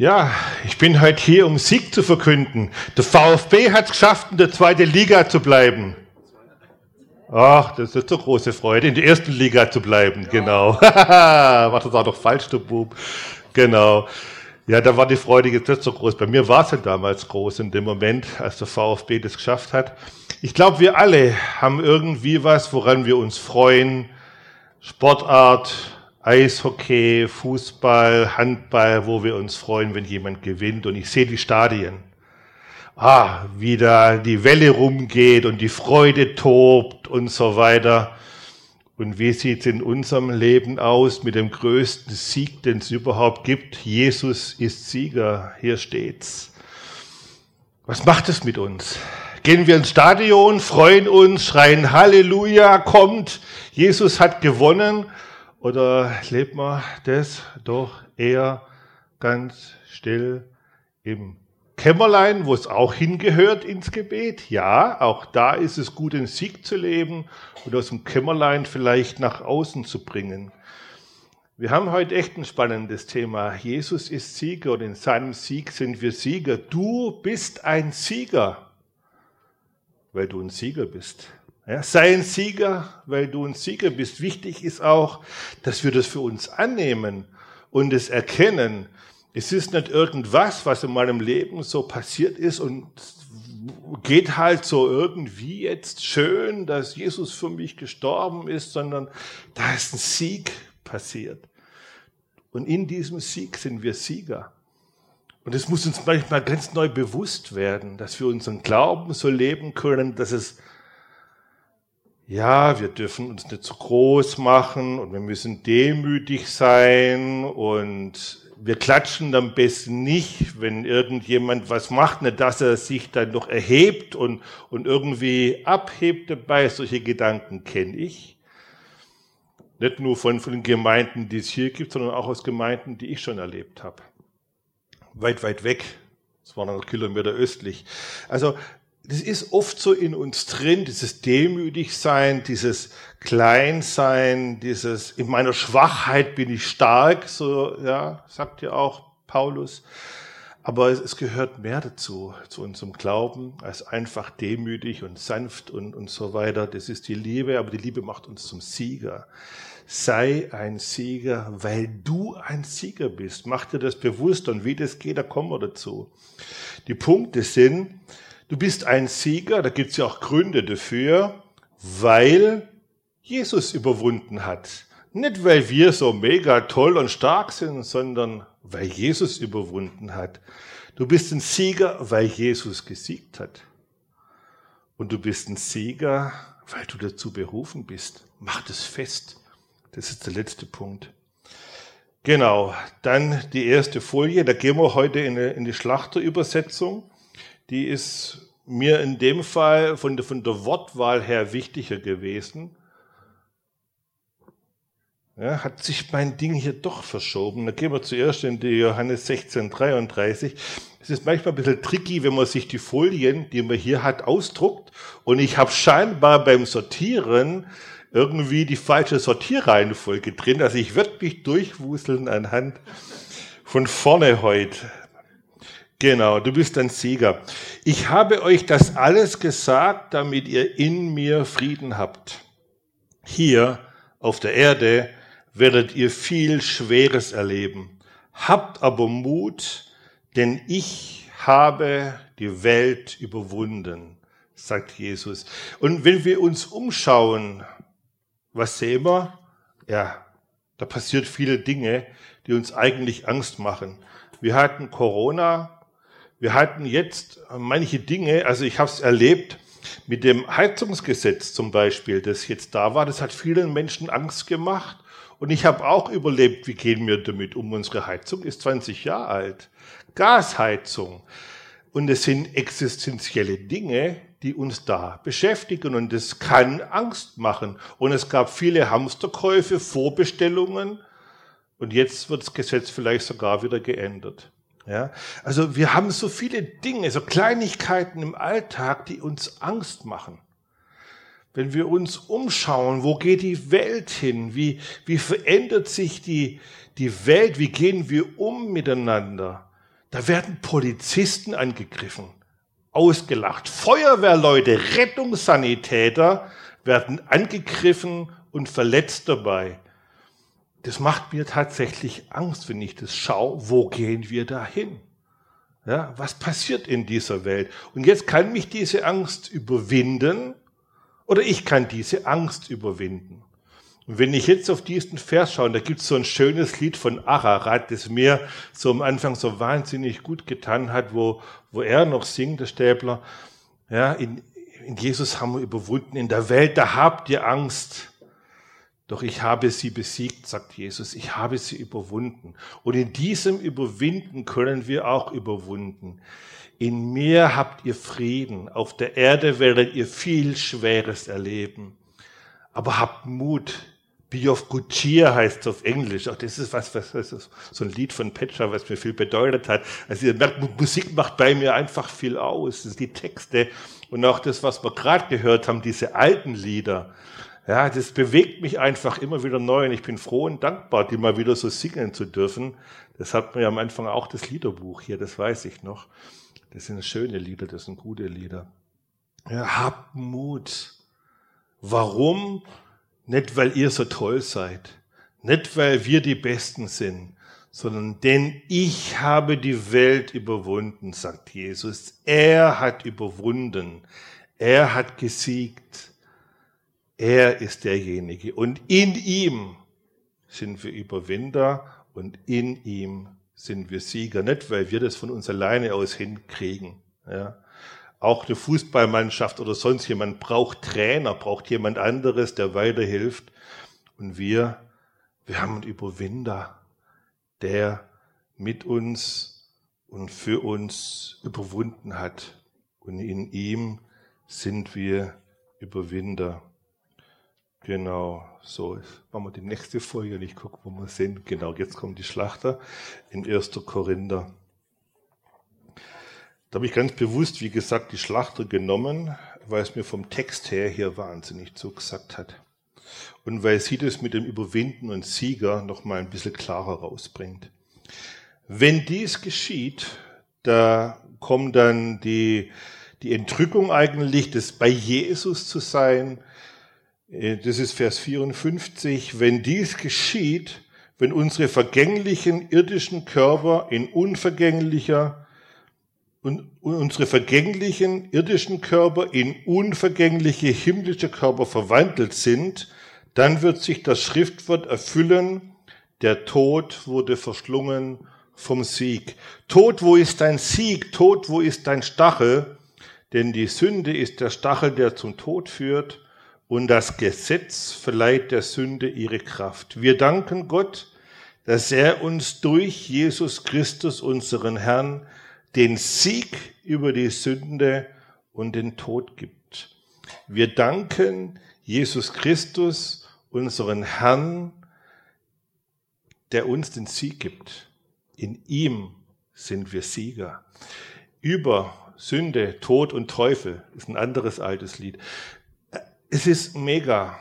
Ja, ich bin heute hier, um Sieg zu verkünden. Der VfB hat es geschafft, in der zweiten Liga zu bleiben. Ach, das ist so große Freude, in der ersten Liga zu bleiben, ja. Genau. Macht das auch noch falsch, der Bub. Genau. Ja, da war die Freude jetzt nicht so groß. Bei mir war es ja damals groß in dem Moment, als der VfB das geschafft hat. Ich glaube, wir alle haben irgendwie was, woran wir uns freuen. Sportart, Eishockey, Fußball, Handball, wo wir uns freuen, wenn jemand gewinnt. Und ich sehe die Stadien. Wie da die Welle rumgeht und die Freude tobt und so weiter. Und wie sieht's in unserem Leben aus mit dem größten Sieg, den es überhaupt gibt? Jesus ist Sieger, hier steht's. Was macht es mit uns? Gehen wir ins Stadion, freuen uns, schreien Halleluja, kommt, Jesus hat gewonnen? Oder lebt man das doch eher ganz still im Kämmerlein, wo es auch hingehört ins Gebet? Ja, auch da ist es gut, den Sieg zu leben und aus dem Kämmerlein vielleicht nach außen zu bringen. Wir haben heute echt ein spannendes Thema. Jesus ist Sieger und in seinem Sieg sind wir Sieger. Du bist ein Sieger, weil du ein Sieger bist. Ja, sei ein Sieger, weil du ein Sieger bist. Wichtig ist auch, dass wir das für uns annehmen und es erkennen. Es ist nicht irgendwas, was in meinem Leben so passiert ist und geht halt so irgendwie jetzt schön, dass Jesus für mich gestorben ist, sondern da ist ein Sieg passiert. Und in diesem Sieg sind wir Sieger. Und es muss uns manchmal ganz neu bewusst werden, dass wir unseren Glauben so leben können, dass es, ja, wir dürfen uns nicht zu groß machen und wir müssen demütig sein und wir klatschen am besten nicht, wenn irgendjemand was macht, nicht, dass er sich dann noch erhebt und irgendwie abhebt dabei. Solche Gedanken kenne ich. Nicht nur von den Gemeinden, die es hier gibt, sondern auch aus Gemeinden, die ich schon erlebt habe. Weit, weit weg. Das waren noch Kilometer östlich. Also, das ist oft so in uns drin, dieses Demütigsein, dieses Kleinsein, dieses in meiner Schwachheit bin ich stark, so, ja, sagt ja auch Paulus. Aber es gehört mehr dazu, zu unserem Glauben, als einfach demütig und sanft und so weiter. Das ist die Liebe, aber die Liebe macht uns zum Sieger. Sei ein Sieger, weil du ein Sieger bist. Mach dir das bewusst und wie das geht, da kommen wir dazu. Die Punkte sind: Du bist ein Sieger, da gibt's ja auch Gründe dafür, weil Jesus überwunden hat. Nicht, weil wir so mega toll und stark sind, sondern weil Jesus überwunden hat. Du bist ein Sieger, weil Jesus gesiegt hat. Und du bist ein Sieger, weil du dazu berufen bist. Mach das fest. Das ist der letzte Punkt. Genau, dann die erste Folie. Da gehen wir heute in die Schlachterübersetzung. Die ist mir in dem Fall von der Wortwahl her wichtiger gewesen. Ja, hat sich mein Ding hier doch verschoben. Da gehen wir zuerst in die Johannes 16,33. Es ist manchmal ein bisschen tricky, wenn man sich die Folien, die man hier hat, ausdruckt. Und ich habe scheinbar beim Sortieren irgendwie die falsche Sortierreihenfolge drin. Also ich werde mich durchwuseln anhand von vorne heute. Genau, du bist ein Sieger. Ich habe euch das alles gesagt, damit ihr in mir Frieden habt. Hier auf der Erde werdet ihr viel Schweres erleben. Habt aber Mut, denn ich habe die Welt überwunden, sagt Jesus. Und wenn wir uns umschauen, was sehen wir? Ja, da passiert viele Dinge, die uns eigentlich Angst machen. Wir hatten Corona. Wir hatten jetzt manche Dinge, also ich habe es erlebt, mit dem Heizungsgesetz zum Beispiel, das jetzt da war, das hat vielen Menschen Angst gemacht. Und ich habe auch überlebt, wie gehen wir damit um? Unsere Heizung ist 20 Jahre alt. Gasheizung. Und es sind existenzielle Dinge, die uns da beschäftigen. Und das kann Angst machen. Und es gab viele Hamsterkäufe, Vorbestellungen. Und jetzt wird das Gesetz vielleicht sogar wieder geändert. Ja, also wir haben so viele Dinge, so Kleinigkeiten im Alltag, die uns Angst machen. Wenn wir uns umschauen, wo geht die Welt hin? Wie verändert sich die Welt? Wie gehen wir um miteinander? Da werden Polizisten angegriffen, ausgelacht. Feuerwehrleute, Rettungssanitäter werden angegriffen und verletzt dabei. Das macht mir tatsächlich Angst, wenn ich das schaue. Wo gehen wir da hin? Ja, was passiert in dieser Welt? Und jetzt kann mich diese Angst überwinden oder ich kann diese Angst überwinden. Und wenn ich jetzt auf diesen Vers schaue, da gibt es so ein schönes Lied von Ararat, das mir so am Anfang so wahnsinnig gut getan hat, wo er noch singt, der Stäbler. Ja, in Jesus haben wir überwunden, in der Welt, da habt ihr Angst. Doch ich habe sie besiegt, sagt Jesus, ich habe sie überwunden. Und in diesem Überwinden können wir auch überwunden. In mir habt ihr Frieden, auf der Erde werdet ihr viel Schweres erleben. Aber habt Mut, be of good cheer heißt es auf Englisch. Auch das ist was so ein Lied von Petra, was mir viel bedeutet hat. Also ihr merkt, Musik macht bei mir einfach viel aus. Das sind die Texte und auch das, was wir gerade gehört haben, diese alten Lieder. Ja, das bewegt mich einfach immer wieder neu und ich bin froh und dankbar, die mal wieder so singen zu dürfen. Das hat mir am Anfang auch das Liederbuch hier, das weiß ich noch. Das sind schöne Lieder, das sind gute Lieder. Ja, habt Mut. Warum? Nicht, weil ihr so toll seid. Nicht, weil wir die Besten sind, sondern denn ich habe die Welt überwunden, sagt Jesus. Er hat überwunden. Er hat gesiegt. Er ist derjenige und in ihm sind wir Überwinder und in ihm sind wir Sieger. Nicht, weil wir das von uns alleine aus hinkriegen. Ja. Auch eine Fußballmannschaft oder sonst jemand braucht Trainer, braucht jemand anderes, der weiterhilft. Und wir haben einen Überwinder, der mit uns und für uns überwunden hat. Und in ihm sind wir Überwinder. Genau, so machen wir die nächste Folge und ich gucke, wo wir sind. Genau, jetzt kommen die Schlachter in 1. Korinther. Da habe ich ganz bewusst, wie gesagt, die Schlachter genommen, weil es mir vom Text her hier wahnsinnig zugesagt hat. Und weil sie das mit dem Überwinden und Sieger nochmal ein bisschen klarer rausbringt. Wenn dies geschieht, da kommt dann die Entrückung eigentlich, das bei Jesus zu sein. Das ist Vers 54. Wenn dies geschieht, wenn unsere vergänglichen irdischen Körper in unvergängliche himmlische Körper verwandelt sind, dann wird sich das Schriftwort erfüllen. Der Tod wurde verschlungen vom Sieg. Tod, wo ist dein Sieg? Tod, wo ist dein Stachel? Denn die Sünde ist der Stachel, der zum Tod führt. Und das Gesetz verleiht der Sünde ihre Kraft. Wir danken Gott, dass er uns durch Jesus Christus, unseren Herrn, den Sieg über die Sünde und den Tod gibt. Wir danken Jesus Christus, unseren Herrn, der uns den Sieg gibt. In ihm sind wir Sieger. Über Sünde, Tod und Teufel ist ein anderes altes Lied. Es ist mega.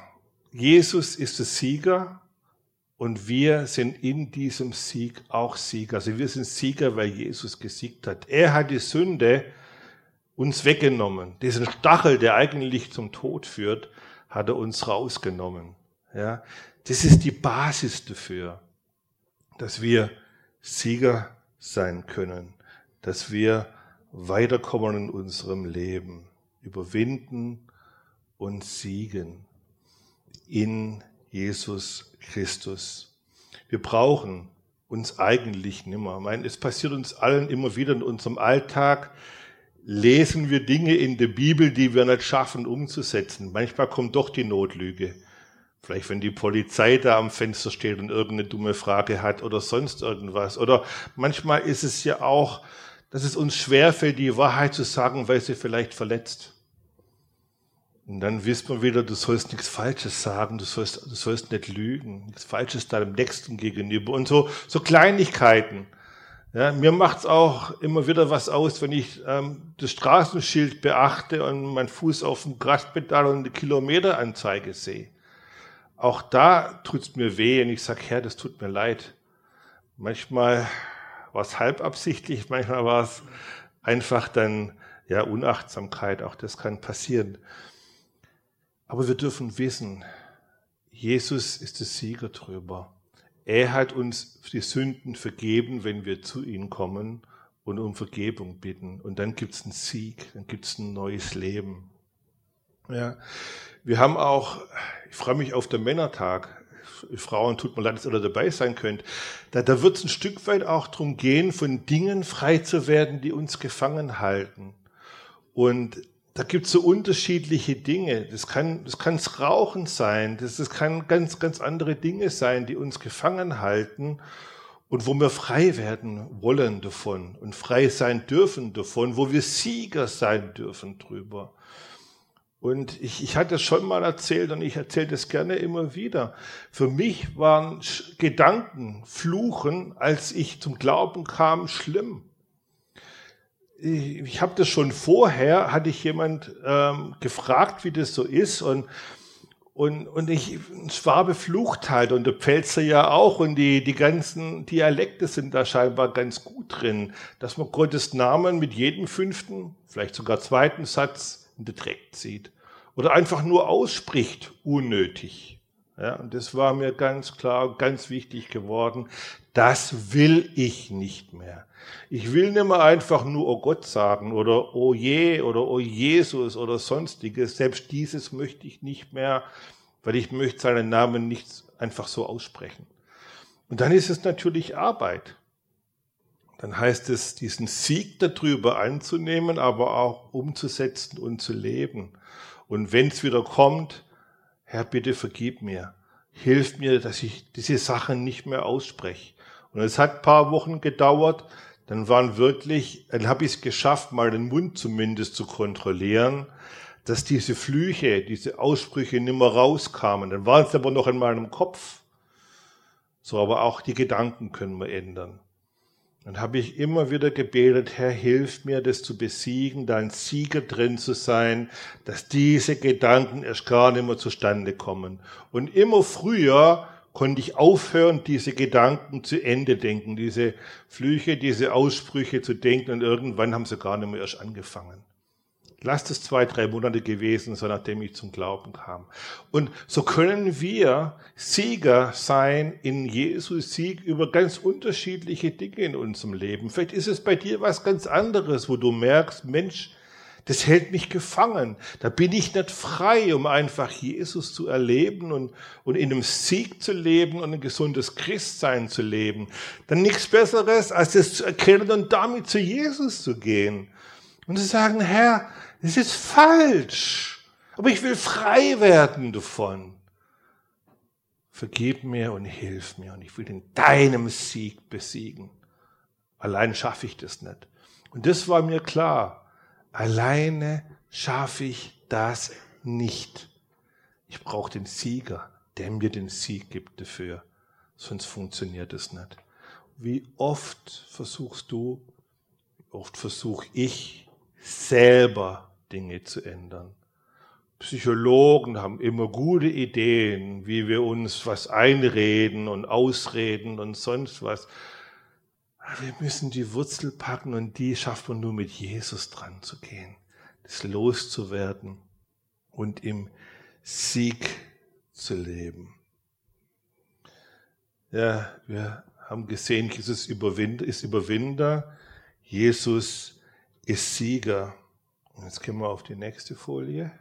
Jesus ist der Sieger und wir sind in diesem Sieg auch Sieger. Also wir sind Sieger, weil Jesus gesiegt hat. Er hat die Sünde uns weggenommen. Diesen Stachel, der eigentlich zum Tod führt, hat er uns rausgenommen. Ja, das ist die Basis dafür, dass wir Sieger sein können, dass wir weiterkommen in unserem Leben, überwinden und siegen in Jesus Christus. Wir brauchen uns eigentlich nimmer. Ich meine, es passiert uns allen immer wieder in unserem Alltag. Lesen wir Dinge in der Bibel, die wir nicht schaffen umzusetzen. Manchmal kommt doch die Notlüge. Vielleicht, wenn die Polizei da am Fenster steht und irgendeine dumme Frage hat oder sonst irgendwas. Oder manchmal ist es ja auch, dass es uns schwerfällt, die Wahrheit zu sagen, weil sie vielleicht verletzt. Und dann wisst man wieder, du sollst nichts Falsches sagen, du sollst nicht lügen, nichts Falsches deinem Nächsten gegenüber und so Kleinigkeiten. Ja, mir macht's auch immer wieder was aus, wenn ich das Straßenschild beachte und meinen Fuß auf dem Gaspedal und eine Kilometeranzeige sehe. Auch da tut's mir weh und ich sag, Herr, das tut mir leid. Manchmal war es halb absichtlich, manchmal war es einfach dann ja Unachtsamkeit, auch das kann passieren. Aber wir dürfen wissen, Jesus ist der Sieger drüber. Er hat uns die Sünden vergeben, wenn wir zu ihm kommen und um Vergebung bitten. Und dann gibt es einen Sieg, dann gibt es ein neues Leben. Ja. Wir haben auch, ich freue mich auf den Männertag, Frauen, tut mir leid, dass ihr da dabei sein könnt, da wird es ein Stück weit auch darum gehen, von Dingen frei zu werden, die uns gefangen halten. Und da gibt es so unterschiedliche Dinge. Das kann's Rauchen sein, das kann ganz, ganz andere Dinge sein, die uns gefangen halten und wo wir frei werden wollen davon und frei sein dürfen davon, wo wir Sieger sein dürfen drüber. Und ich hatte es schon mal erzählt und ich erzähle das gerne immer wieder. Für mich waren Gedanken, Fluchen, als ich zum Glauben kam, schlimm. Ich habe das schon vorher, hatte ich jemand gefragt, wie das so ist und ich, Schwabe flucht halt und der Pfälzer ja auch und die ganzen Dialekte sind da scheinbar ganz gut drin, dass man Gottes Namen mit jedem fünften, vielleicht sogar zweiten Satz in den Dreck zieht oder einfach nur ausspricht, unnötig. Ja, und das war mir ganz klar, ganz wichtig geworden. Das will ich nicht mehr. Ich will nicht mehr einfach nur oh Gott sagen oder oh je oder oh Jesus oder sonstiges. Selbst dieses möchte ich nicht mehr, weil ich möchte seinen Namen nicht einfach so aussprechen. Und dann ist es natürlich Arbeit. Dann heißt es, diesen Sieg darüber anzunehmen, aber auch umzusetzen und zu leben. Und wenn es wieder kommt, Herr, bitte vergib mir. Hilf mir, dass ich diese Sachen nicht mehr ausspreche. Und es hat ein paar Wochen gedauert, dann habe ich es geschafft, mal den Mund zumindest zu kontrollieren, dass diese Flüche, diese Aussprüche nicht mehr rauskamen. Dann waren es aber noch in meinem Kopf. So, aber auch die Gedanken können wir ändern. Dann habe ich immer wieder gebetet, Herr, hilf mir, das zu besiegen, da ein Sieger drin zu sein, dass diese Gedanken erst gar nicht mehr zustande kommen. Und immer früher konnte ich aufhören, diese Gedanken zu Ende denken, diese Flüche, diese Aussprüche zu denken und irgendwann haben sie gar nicht mehr erst angefangen. Lasst es 2-3 Monate gewesen sein, nachdem ich zum Glauben kam. Und so können wir Sieger sein in Jesus, Sieg über ganz unterschiedliche Dinge in unserem Leben. Vielleicht ist es bei dir was ganz anderes, wo du merkst, Mensch, das hält mich gefangen. Da bin ich nicht frei, um einfach Jesus zu erleben und in einem Sieg zu leben und ein gesundes Christsein zu leben. Dann nichts Besseres, als das zu erkennen und damit zu Jesus zu gehen. Und zu sagen, Herr, es ist falsch, aber ich will frei werden davon. Vergib mir und hilf mir und ich will in deinem Sieg besiegen. Allein schaffe ich das nicht. Und das war mir klar. Alleine schaffe ich das nicht. Ich brauche den Sieger, der mir den Sieg gibt dafür. Sonst funktioniert es nicht. Wie oft versuchst du, oft versuche ich, selber Dinge zu ändern. Psychologen haben immer gute Ideen, wie wir uns was einreden und ausreden und sonst was. Aber wir müssen die Wurzel packen und die schafft man nur mit Jesus dran zu gehen, das loszuwerden und im Sieg zu leben. Ja, wir haben gesehen, Jesus ist Überwinder, Jesus ist Sieger. Und jetzt gehen wir auf die nächste Folie.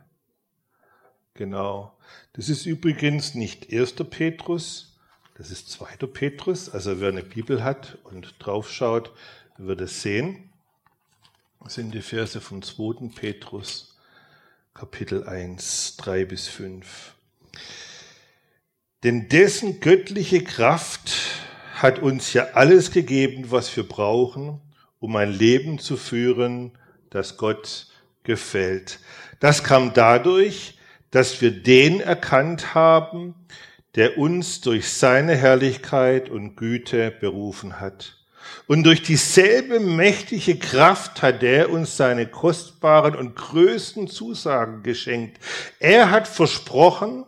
Genau. Das ist übrigens nicht 1. Petrus, das ist 2. Petrus. Also wer eine Bibel hat und drauf schaut, wird es sehen. Das sind die Verse vom 2. Petrus, Kapitel 1, 3-5. Denn dessen göttliche Kraft hat uns ja alles gegeben, was wir brauchen, um ein Leben zu führen, das Gott gefällt. Das kam dadurch, dass wir den erkannt haben, der uns durch seine Herrlichkeit und Güte berufen hat. Und durch dieselbe mächtige Kraft hat er uns seine kostbaren und größten Zusagen geschenkt. Er hat versprochen,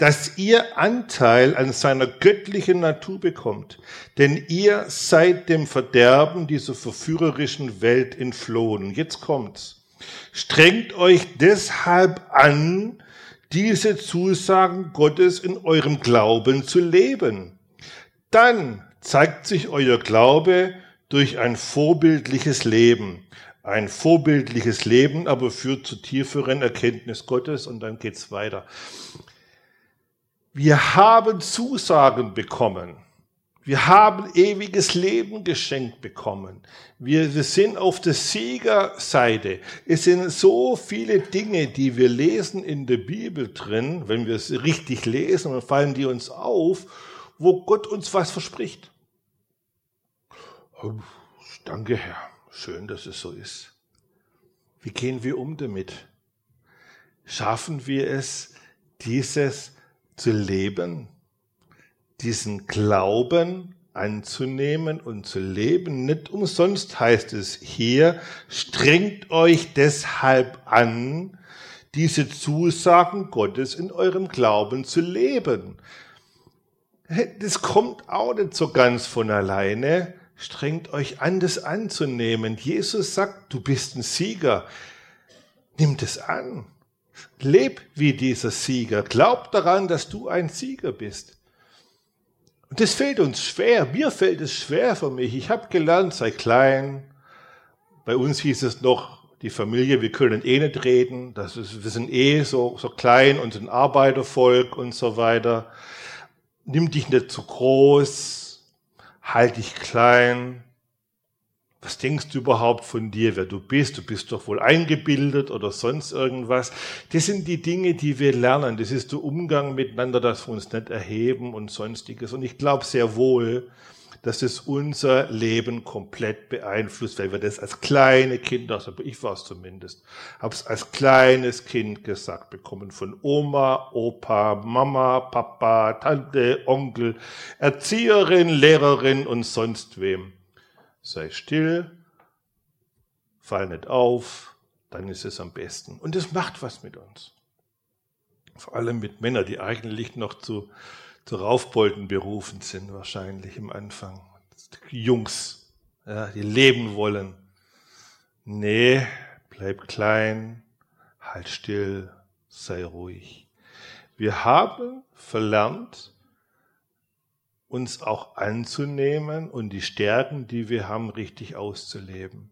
dass ihr Anteil an seiner göttlichen Natur bekommt. Denn ihr seid dem Verderben dieser verführerischen Welt entflohen. Jetzt kommt's. Strengt euch deshalb an, diese Zusagen Gottes in eurem Glauben zu leben. Dann zeigt sich euer Glaube durch ein vorbildliches Leben. Ein vorbildliches Leben aber führt zu tieferen Erkenntnis Gottes, und dann geht's weiter. Wir haben Zusagen bekommen. Wir haben ewiges Leben geschenkt bekommen. Wir sind auf der Siegerseite. Es sind so viele Dinge, die wir lesen in der Bibel drin, wenn wir es richtig lesen, dann fallen die uns auf, wo Gott uns was verspricht. Oh, danke, Herr. Schön, dass es so ist. Wie gehen wir um damit? Schaffen wir es, dieses zu leben, diesen Glauben anzunehmen und zu leben? Nicht umsonst heißt es hier, strengt euch deshalb an, diese Zusagen Gottes in eurem Glauben zu leben. Das kommt auch nicht so ganz von alleine. Strengt euch an, das anzunehmen. Jesus sagt, du bist ein Sieger. Nimm das an. Leb wie dieser Sieger. Glaub daran, dass du ein Sieger bist. Und das fällt uns schwer. Mir fällt es schwer für mich. Ich habe gelernt, sei klein. Bei uns hieß es noch, die Familie, wir können eh nicht reden. Das ist, wir sind eh so klein und ein Arbeitervolk und so weiter. Nimm dich nicht zu groß. Halt dich klein. Was denkst du überhaupt von dir, wer du bist? Du bist doch wohl eingebildet oder sonst irgendwas. Das sind die Dinge, die wir lernen. Das ist der Umgang miteinander, dass wir uns nicht erheben und Sonstiges. Und ich glaube sehr wohl, dass es unser Leben komplett beeinflusst, weil wir das als kleine Kinder, aber ich war es zumindest, habe es als kleines Kind gesagt bekommen von Oma, Opa, Mama, Papa, Tante, Onkel, Erzieherin, Lehrerin und sonst wem. Sei still, fall nicht auf, dann ist es am besten. Und es macht was mit uns. Vor allem mit Männern, die eigentlich noch zu Raufbolden berufen sind, wahrscheinlich im Anfang. Die Jungs, ja, die leben wollen. Nee, bleib klein, halt still, sei ruhig. Wir haben verlernt, uns auch anzunehmen und die Stärken, die wir haben, richtig auszuleben.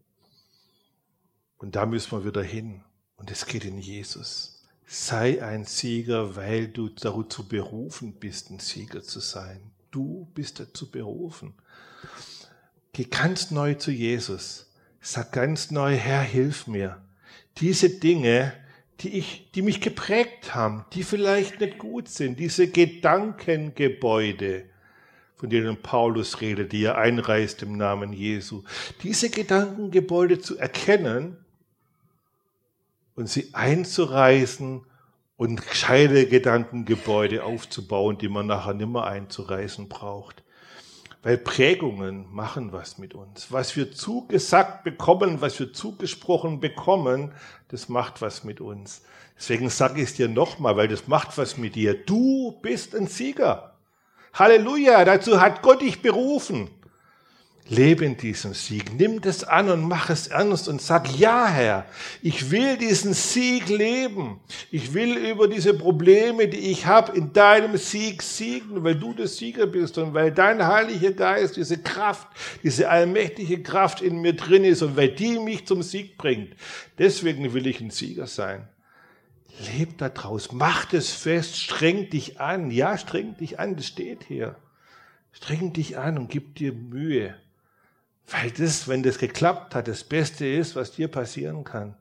Und da müssen wir wieder hin. Und es geht in Jesus. Sei ein Sieger, weil du dazu berufen bist, ein Sieger zu sein. Du bist dazu berufen. Geh ganz neu zu Jesus. Sag ganz neu, Herr, hilf mir. Diese Dinge, die mich geprägt haben, die vielleicht nicht gut sind, diese Gedankengebäude, von denen Paulus redet, die er einreißt im Namen Jesu, diese Gedankengebäude zu erkennen, und sie einzureißen und gescheite Gedankengebäude aufzubauen, die man nachher nimmer einzureißen braucht. Weil Prägungen machen was mit uns. Was wir zugesagt bekommen, was wir zugesprochen bekommen, das macht was mit uns. Deswegen sage ich es dir nochmal, weil das macht was mit dir. Du bist ein Sieger. Halleluja, dazu hat Gott dich berufen. Lebe in diesem Sieg, nimm das an und mach es ernst und sag, ja Herr, ich will diesen Sieg leben. Ich will über diese Probleme, die ich habe, in deinem Sieg siegen, weil du der Sieger bist und weil dein Heiliger Geist, diese Kraft, diese allmächtige Kraft in mir drin ist und weil die mich zum Sieg bringt. Deswegen will ich ein Sieger sein. Leb da draus, mach es fest, streng dich an. Ja, streng dich an, das steht hier. Streng dich an und gib dir Mühe. Weil das, wenn das geklappt hat, das Beste ist, was dir passieren kann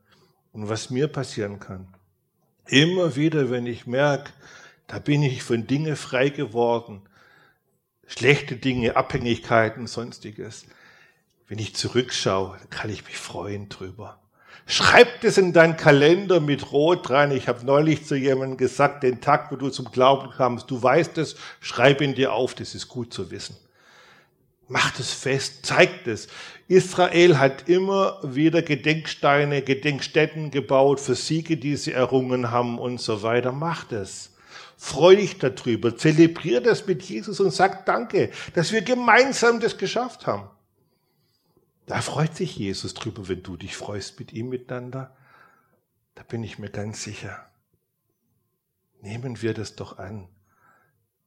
und was mir passieren kann. Immer wieder, wenn ich merke, da bin ich von Dingen frei geworden, schlechte Dinge, Abhängigkeiten, sonstiges. Wenn ich zurückschaue, kann ich mich freuen drüber. Schreib das in deinen Kalender mit Rot rein. Ich habe neulich zu jemandem gesagt, den Tag, wo du zum Glauben kamst, du weißt es, schreib ihn dir auf, das ist gut zu wissen. Macht es fest, zeigt es. Israel hat immer wieder Gedenksteine, Gedenkstätten gebaut für Siege, die sie errungen haben und so weiter. Macht es. Freu dich darüber, zelebriere das mit Jesus und sag Danke, dass wir gemeinsam das geschafft haben. Da freut sich Jesus drüber, wenn du dich freust mit ihm miteinander. Da bin ich mir ganz sicher. Nehmen wir das doch an.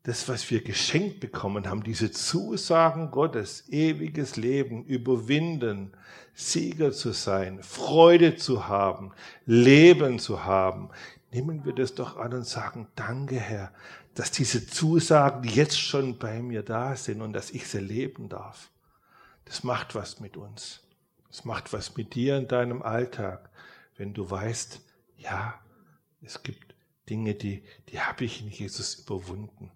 Das, was wir geschenkt bekommen haben, diese Zusagen Gottes, ewiges Leben, überwinden, Sieger zu sein, Freude zu haben, Leben zu haben, nehmen wir das doch an und sagen, danke Herr, dass diese Zusagen jetzt schon bei mir da sind und dass ich sie leben darf. Das macht was mit uns. Das macht was mit dir in deinem Alltag, wenn du weißt, ja, es gibt Dinge, die habe ich in Jesus überwunden.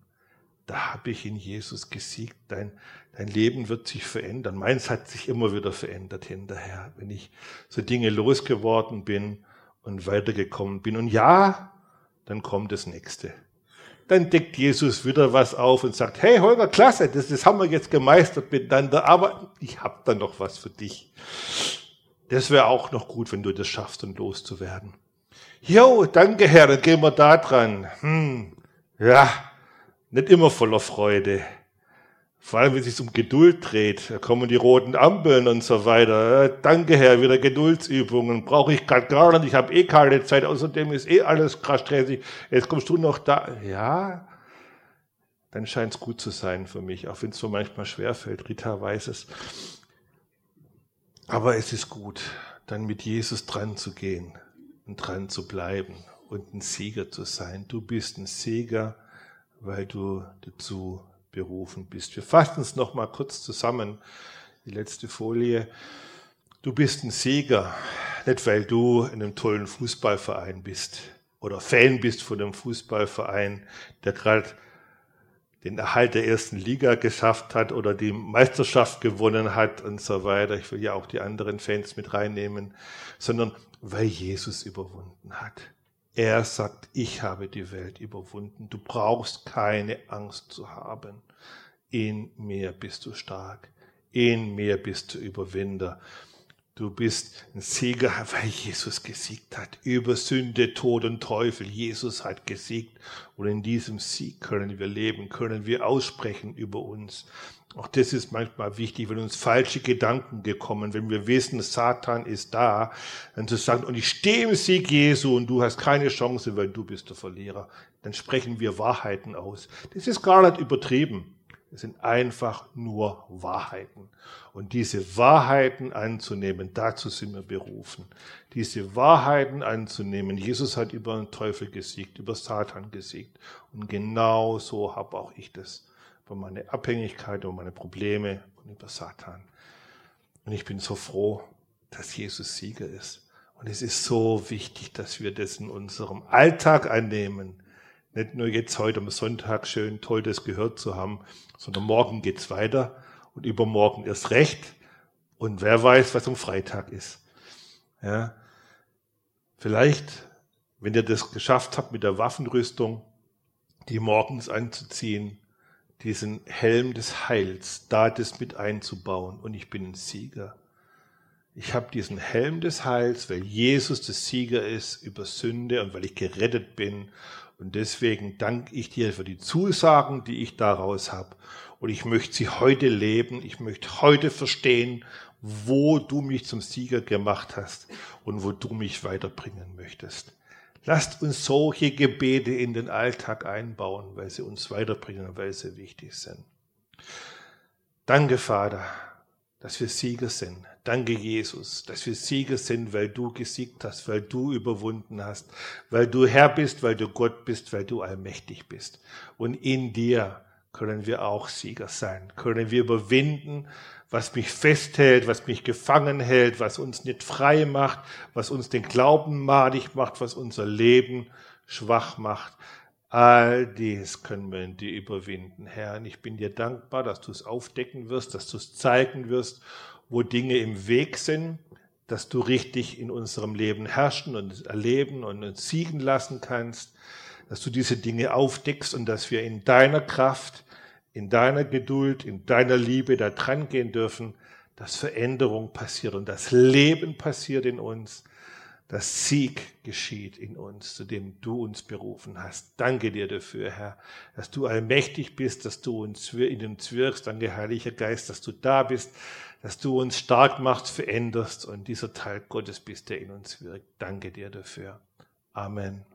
Da habe ich in Jesus gesiegt. Dein Leben wird sich verändern. Meins hat sich immer wieder verändert hinterher, wenn ich so Dinge losgeworden bin und weitergekommen bin. Und ja, dann kommt das Nächste. Dann deckt Jesus wieder was auf und sagt, hey Holger, klasse, das haben wir jetzt gemeistert miteinander, aber ich habe da noch was für dich. Das wäre auch noch gut, wenn du das schaffst, um loszuwerden. Jo, danke Herr, dann gehen wir da dran. Ja, nicht immer voller Freude. Vor allem, wenn es sich um Geduld dreht, da kommen die roten Ampeln und so weiter. Danke Herr, wieder Geduldsübungen, brauche ich gerade gar nicht, ich habe keine Zeit, außerdem ist alles krass stressig, jetzt kommst du noch da. Ja, dann scheint es gut zu sein für mich, auch wenn es so manchmal schwerfällt, Rita weiß es. Aber es ist gut, dann mit Jesus dran zu gehen und dran zu bleiben und ein Sieger zu sein. Du bist ein Sieger, weil du dazu berufen bist. Wir fassen es nochmal kurz zusammen, die letzte Folie. Du bist ein Sieger, nicht weil du in einem tollen Fußballverein bist oder Fan bist von einem Fußballverein, der gerade den Erhalt der ersten Liga geschafft hat oder die Meisterschaft gewonnen hat und so weiter. Ich will ja auch die anderen Fans mit reinnehmen, sondern weil Jesus überwunden hat. Er sagt, ich habe die Welt überwunden. Du brauchst keine Angst zu haben. In mir bist du stark. In mir bist du Überwinder. Du bist ein Sieger, weil Jesus gesiegt hat. Über Sünde, Tod und Teufel. Jesus hat gesiegt. Und in diesem Sieg können wir leben, können wir aussprechen über uns. Auch das ist manchmal wichtig, wenn uns falsche Gedanken gekommen, wenn wir wissen, Satan ist da, dann zu sagen, und ich stehe im Sieg Jesu und du hast keine Chance, weil du bist der Verlierer. Dann sprechen wir Wahrheiten aus. Das ist gar nicht übertrieben. Das sind einfach nur Wahrheiten. Und diese Wahrheiten anzunehmen, dazu sind wir berufen. Diese Wahrheiten anzunehmen. Jesus hat über den Teufel gesiegt, über Satan gesiegt. Und genau so habe auch ich das. Über meine Abhängigkeit, über meine Probleme und über Satan. Und ich bin so froh, dass Jesus Sieger ist. Und es ist so wichtig, dass wir das in unserem Alltag annehmen. Nicht nur jetzt heute am Sonntag schön toll das gehört zu haben, sondern morgen geht's weiter und übermorgen erst recht. Und wer weiß, was am Freitag ist. Ja. Vielleicht, wenn ihr das geschafft habt mit der Waffenrüstung, die morgens anzuziehen, diesen Helm des Heils, da das mit einzubauen. Und ich bin ein Sieger. Ich habe diesen Helm des Heils, weil Jesus der Sieger ist über Sünde und weil ich gerettet bin. Und deswegen danke ich dir für die Zusagen, die ich daraus habe. Und ich möchte sie heute leben. Ich möchte heute verstehen, wo du mich zum Sieger gemacht hast und wo du mich weiterbringen möchtest. Lasst uns solche Gebete in den Alltag einbauen, weil sie uns weiterbringen und weil sie wichtig sind. Danke, Vater, dass wir Sieger sind. Danke, Jesus, dass wir Sieger sind, weil du gesiegt hast, weil du überwunden hast, weil du Herr bist, weil du Gott bist, weil du allmächtig bist. Und in dir können wir auch Sieger sein, können wir überwinden, was mich festhält, was mich gefangen hält, was uns nicht frei macht, was uns den Glauben madig macht, was unser Leben schwach macht. All dies können wir in dir überwinden, Herr. Und ich bin dir dankbar, dass du es aufdecken wirst, dass du es zeigen wirst, wo Dinge im Weg sind, dass du richtig in unserem Leben herrschen und erleben und uns siegen lassen kannst, dass du diese Dinge aufdeckst und dass wir in deiner Kraft, in deiner Geduld, in deiner Liebe da dran gehen dürfen, dass Veränderung passiert und dass Leben passiert in uns, dass Sieg geschieht in uns, zu dem du uns berufen hast. Danke dir dafür, Herr, dass du allmächtig bist, dass du uns in uns wirkst. Danke, Heiliger Geist, dass du da bist, dass du uns stark machst, veränderst und dieser Teil Gottes bist, der in uns wirkt. Danke dir dafür. Amen.